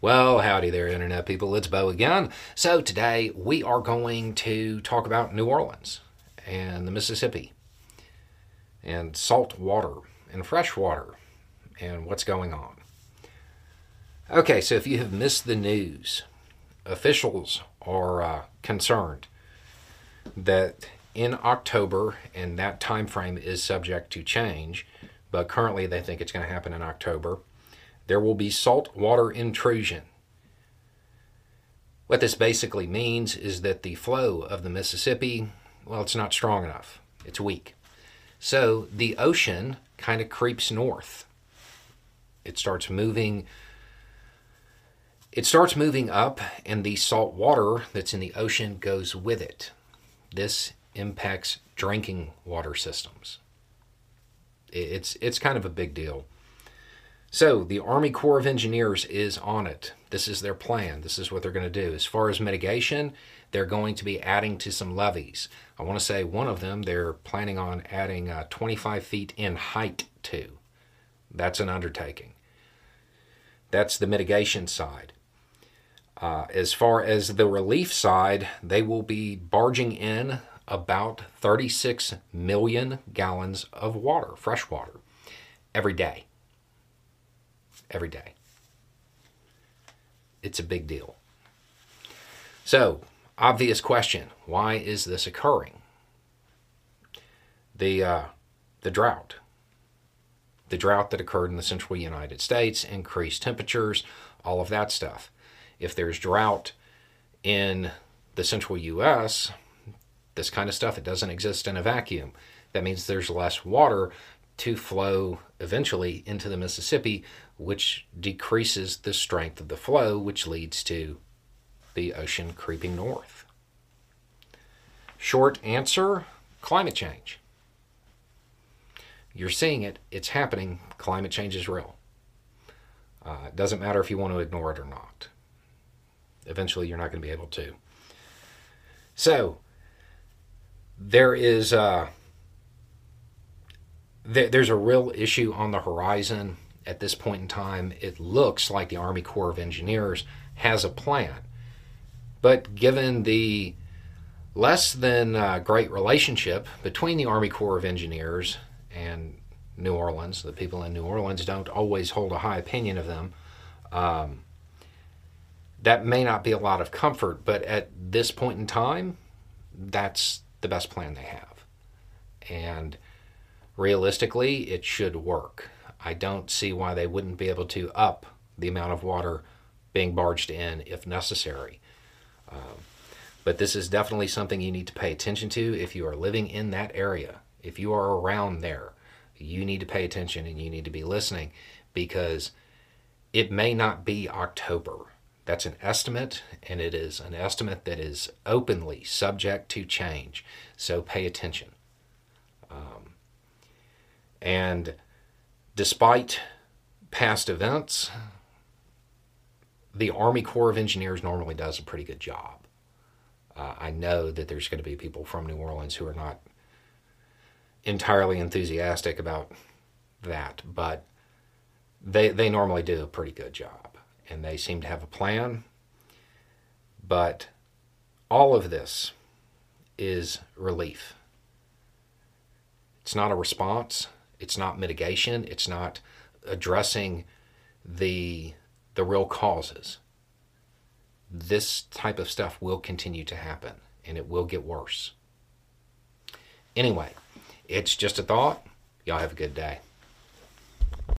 Well, howdy there, Internet people. It's Bo again. So today we are going to talk about New Orleans and the Mississippi and salt water and fresh water and what's going on. Okay, so if you have missed the news, officials are concerned that in October, and that time frame is subject to change, but currently they think it's going to happen in October, there will be salt water intrusion. What this basically means is that the flow of the Mississippi, well, it's not strong enough. It's weak. So the ocean kind of creeps north. It starts moving. It starts moving up, and the salt water that's in the ocean goes with it. This impacts drinking water systems. It's kind of a big deal. So the Army Corps of Engineers is on it. This is their plan. This is what they're going to do. As far as mitigation, they're going to be adding to some levees. I want to say one of them they're planning on adding 25 feet in height to. That's an undertaking. That's the mitigation side. As far as the relief side, they will be barging in about 36 million gallons of water, fresh water, every day. Every day. It's a big deal. So, obvious question, why is this occurring? The drought. The drought that occurred in the central United States, increased temperatures, all of that stuff. If there's drought in the central U.S., this kind of stuff, it doesn't exist in a vacuum. That means there's less water to flow eventually into the Mississippi, which decreases the strength of the flow, which leads to the ocean creeping north. Short answer, climate change. You're seeing it, it's happening, climate change is real. It doesn't matter if you want to ignore it or not. Eventually you're not going to be able to. So, there is there's a real issue on the horizon at this point in time. It looks like the Army Corps of Engineers has a plan. But given the less than great relationship between the Army Corps of Engineers and New Orleans, the people in New Orleans don't always hold a high opinion of them, that may not be a lot of comfort, but at this point in time, that's the best plan they have. And realistically, it should work. I don't see why they wouldn't be able to up the amount of water being barged in if necessary. But this is definitely something you need to pay attention to if you are living in that area. If you are around there, you need to pay attention and you need to be listening, because it may not be October. That's an estimate, and it is an estimate that is openly subject to change. So pay attention. And despite past events, the Army Corps of Engineers normally does a pretty good job. I know that there's going to be people from New Orleans who are not entirely enthusiastic about that, but they normally do a pretty good job, and they seem to have a plan. But all of this is relief. It's not a response. It's not mitigation. It's not addressing the real causes. This type of stuff will continue to happen, and it will get worse. Anyway, it's just a thought. Y'all have a good day.